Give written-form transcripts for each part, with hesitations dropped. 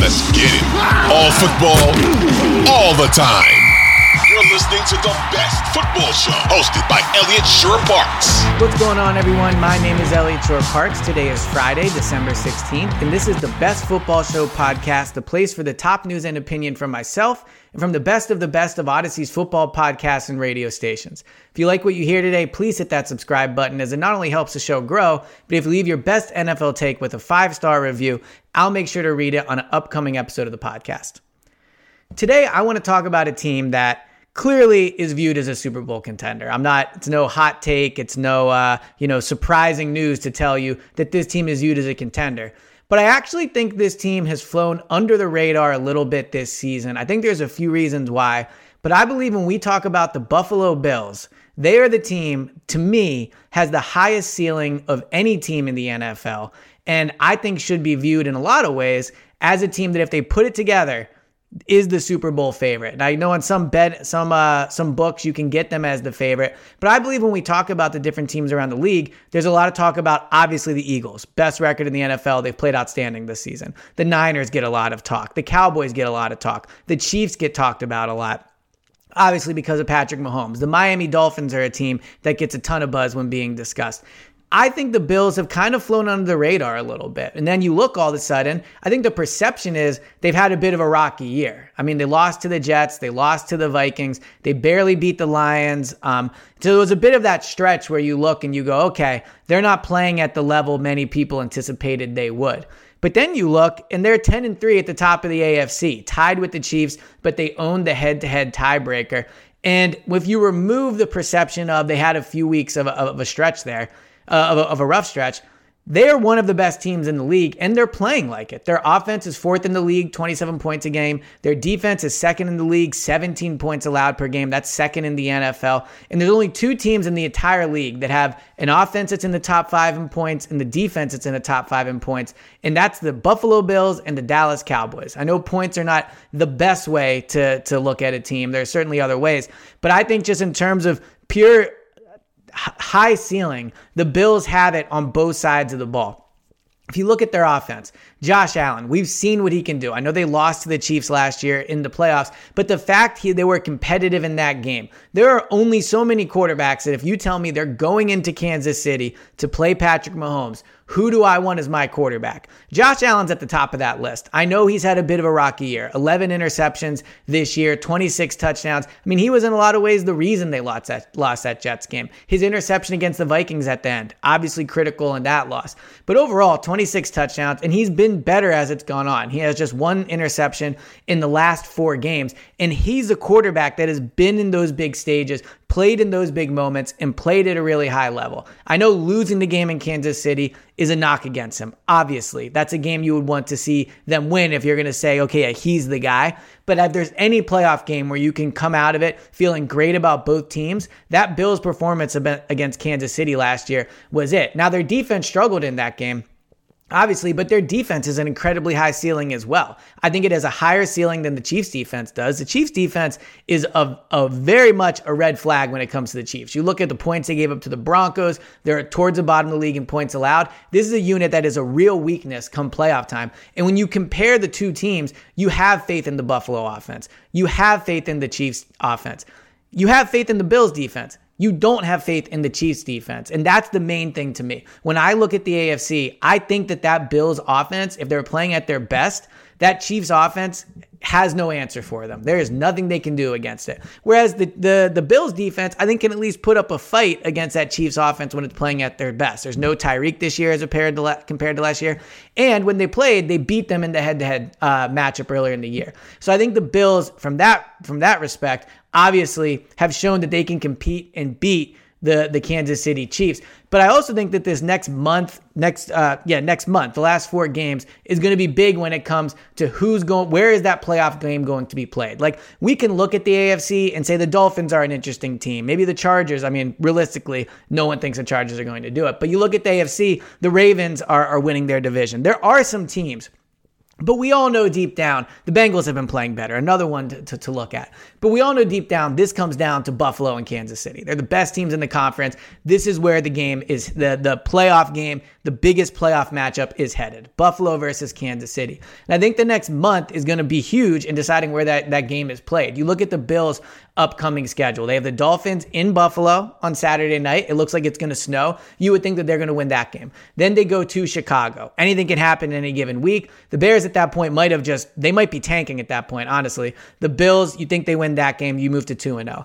Let's get it. All football, all the time. You're listening to the best football show, hosted by Elliot Shore Parks. What's going on, everyone? My name is Elliot Shore Parks. Today is Friday, December 16th, and this is the Best Football Show podcast, the place for the top news and opinion from myself and from the best of Odyssey's football podcasts and radio stations. If you like what you hear today, please hit that subscribe button, as it not only helps the show grow, but if you leave your best NFL take with a 5-star review, I'll make sure to read it on an upcoming episode of the podcast. Today, I want to talk about a team that clearly is viewed as a Super Bowl contender. It's no hot take. It's no, surprising news to tell you that this team is viewed as a contender. But I actually think this team has flown under the radar a little bit this season. I think there's a few reasons why. But I believe when we talk about the Buffalo Bills, they are the team, to me, has the highest ceiling of any team in the NFL. And I think should be viewed in a lot of ways as a team that, if they put it together, is the Super Bowl favorite. Now, I know on some books you can get them as the favorite, but I believe when we talk about the different teams around the league, there's a lot of talk about, obviously, the Eagles, best record in the NFL. They've played outstanding this season. The Niners get a lot of talk. The Cowboys get a lot of talk. The Chiefs get talked about a lot, obviously because of Patrick Mahomes. The Miami Dolphins are a team that gets a ton of buzz when being discussed. I think the Bills have kind of flown under the radar a little bit. And then you look all of a sudden, I think the perception is they've had a bit of a rocky year. I mean, they lost to the Jets. They lost to the Vikings. They barely beat the Lions. So it was a bit of that stretch where you look and you go, okay, they're not playing at the level many people anticipated they would. But then you look, and they're 10-3 at the top of the AFC, tied with the Chiefs, but they own the head-to-head tiebreaker. And if you remove the perception of they had a few weeks of a stretch there, of a rough stretch, they're one of the best teams in the league, and they're playing like it. Their offense is fourth in the league, 27 points a game. Their defense is second in the league, 17 points allowed per game. That's second in the NFL. And there's only two teams in the entire league that have an offense that's in the top 5 in points and the defense that's in the top 5 in points, and that's the Buffalo Bills and the Dallas Cowboys. I know points are not the best way to look at a team. There are certainly other ways, but I think just in terms of pure high ceiling, the Bills have it on both sides of the ball. If you look at their offense, Josh Allen, we've seen what he can do. I know they lost to the Chiefs last year in the playoffs, but the fact they were competitive in that game. There are only so many quarterbacks that if you tell me they're going into Kansas City to play Patrick Mahomes, who do I want as my quarterback? Josh Allen's at the top of that list. I know he's had a bit of a rocky year. 11 interceptions this year, 26 touchdowns. I mean, he was in a lot of ways the reason they lost that Jets game. His interception against the Vikings at the end, obviously critical in that loss. But overall, 26 touchdowns, and he's been better as it's gone on. He has just one interception in the last 4 games, and he's a quarterback that has been in those big stages, played in those big moments, and played at a really high level. I know losing the game in Kansas City is a knock against him. Obviously, that's a game you would want to see them win if you're going to say, okay, yeah, he's the guy. But if there's any playoff game where you can come out of it feeling great about both teams, that Bills performance against Kansas City last year was it. Now, their defense struggled in that game, obviously, but their defense is an incredibly high ceiling as well. I think it has a higher ceiling than the Chiefs defense does. The Chiefs defense is a very much a red flag when it comes to the Chiefs. You look at the points they gave up to the Broncos, they're towards the bottom of the league in points allowed. This is a unit that is a real weakness come playoff time. And when you compare the two teams, you have faith in the Buffalo offense. You have faith in the Chiefs offense. You have faith in the Bills defense. You don't have faith in the Chiefs defense. And that's the main thing to me. When I look at the AFC, I think that Bills offense, if they're playing at their best, that Chiefs offense has no answer for them. There is nothing they can do against it. Whereas the Bills defense, I think, can at least put up a fight against that Chiefs offense when it's playing at their best. There's no Tyreek this year as compared to last year. And when they played, they beat them in the head-to-head matchup earlier in the year. So I think the Bills, from that respect, obviously have shown that they can compete and beat the Kansas City Chiefs. But I also think that this next month, the last four games is going to be big when it comes to where is that playoff game going to be played? Like, we can look at the AFC and say the Dolphins are an interesting team. Maybe the Chargers, I mean, realistically, no one thinks the Chargers are going to do it. But you look at the AFC, the Ravens are winning their division. There are some teams. But we all know deep down, the Bengals have been playing better. Another one to look at. But we all know deep down, this comes down to Buffalo and Kansas City. They're the best teams in the conference. This is where the game is, the playoff game, the biggest playoff matchup is headed. Buffalo versus Kansas City. And I think the next month is going to be huge in deciding where that game is played. You look at the Bills' upcoming schedule. They have the Dolphins in Buffalo on Saturday night. It looks like it's going to snow. You would think that they're going to win that game. Then they go to Chicago. Anything can happen in any given week. The Bears at that point they might be tanking at that point, honestly. The Bills, you think they win that game, you move to 2-0.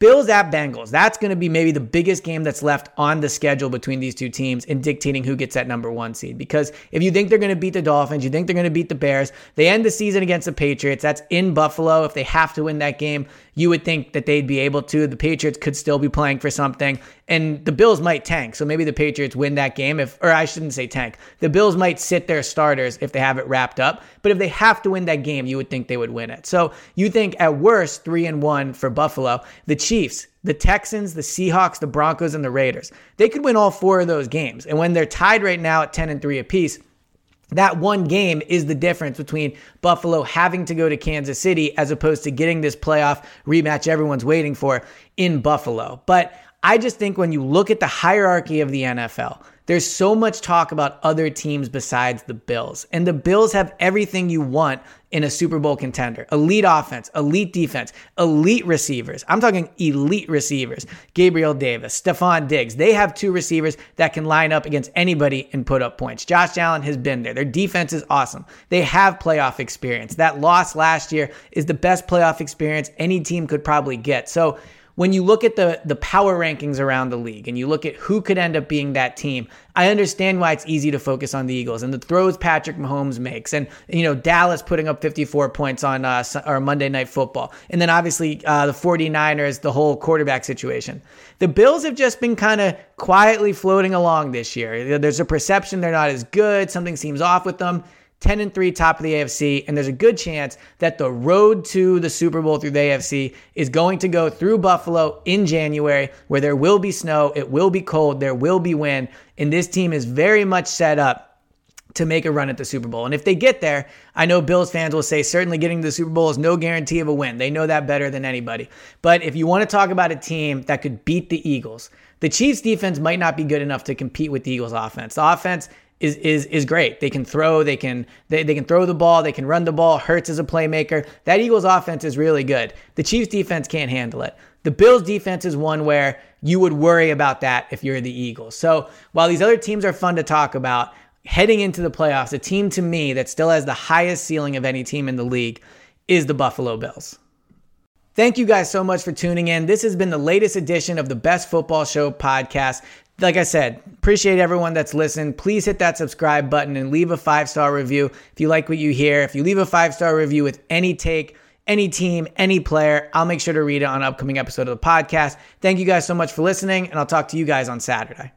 Bills at Bengals. That's going to be maybe the biggest game that's left on the schedule between these two teams in dictating who gets that number one seed. Because if you think they're going to beat the Dolphins, you think they're going to beat the Bears, they end the season against the Patriots. That's in Buffalo. If they have to win that game, you would think that they'd be able to. The Patriots could still be playing for something. And the Bills might tank. So maybe the Patriots win that game. I shouldn't say tank. The Bills might sit their starters if they have it wrapped up. But if they have to win that game, you would think they would win it. So you think at worst 3-1 for Buffalo. The Chiefs, the Texans, the Seahawks, the Broncos, and the Raiders. They could win all four of those games. And when they're tied right now at 10-3 apiece, that one game is the difference between Buffalo having to go to Kansas City as opposed to getting this playoff rematch everyone's waiting for in Buffalo. But I just think when you look at the hierarchy of the NFL, there's so much talk about other teams besides the Bills. And the Bills have everything you want in a Super Bowl contender. Elite offense, elite defense, elite receivers. I'm talking elite receivers. Gabriel Davis, Stephon Diggs. They have two receivers that can line up against anybody and put up points. Josh Allen has been there. Their defense is awesome. They have playoff experience. That loss last year is the best playoff experience any team could probably get. So when you look at the power rankings around the league and you look at who could end up being that team, I understand why it's easy to focus on the Eagles and the throws Patrick Mahomes makes and, Dallas putting up 54 points on our Monday Night Football. And then obviously the 49ers, the whole quarterback situation. The Bills have just been kind of quietly floating along this year. There's a perception they're not as good. Something seems off with them. 10-3, top of the AFC, and there's a good chance that the road to the Super Bowl through the AFC is going to go through Buffalo in January, where there will be snow, it will be cold, there will be wind, and this team is very much set up to make a run at the Super Bowl. And if they get there, I know Bills fans will say certainly getting to the Super Bowl is no guarantee of a win. They know that better than anybody. But if you want to talk about a team that could beat the Eagles, the Chiefs defense might not be good enough to compete with the Eagles offense. The offense is great. They can throw, they can throw the ball, they can run the ball. Hurts is a playmaker. That Eagles offense is really good. The Chiefs defense can't handle it. The Bills defense is one where you would worry about that if you're the Eagles. So while these other teams are fun to talk about, heading into the playoffs, a team to me that still has the highest ceiling of any team in the league is the Buffalo Bills. Thank you guys so much for tuning in. This has been the latest edition of the Best Football Show podcast. Like I said, appreciate everyone that's listened. Please hit that subscribe button and leave a 5-star review if you like what you hear. If you leave a 5-star review with any take, any team, any player, I'll make sure to read it on an upcoming episode of the podcast. Thank you guys so much for listening, and I'll talk to you guys on Saturday.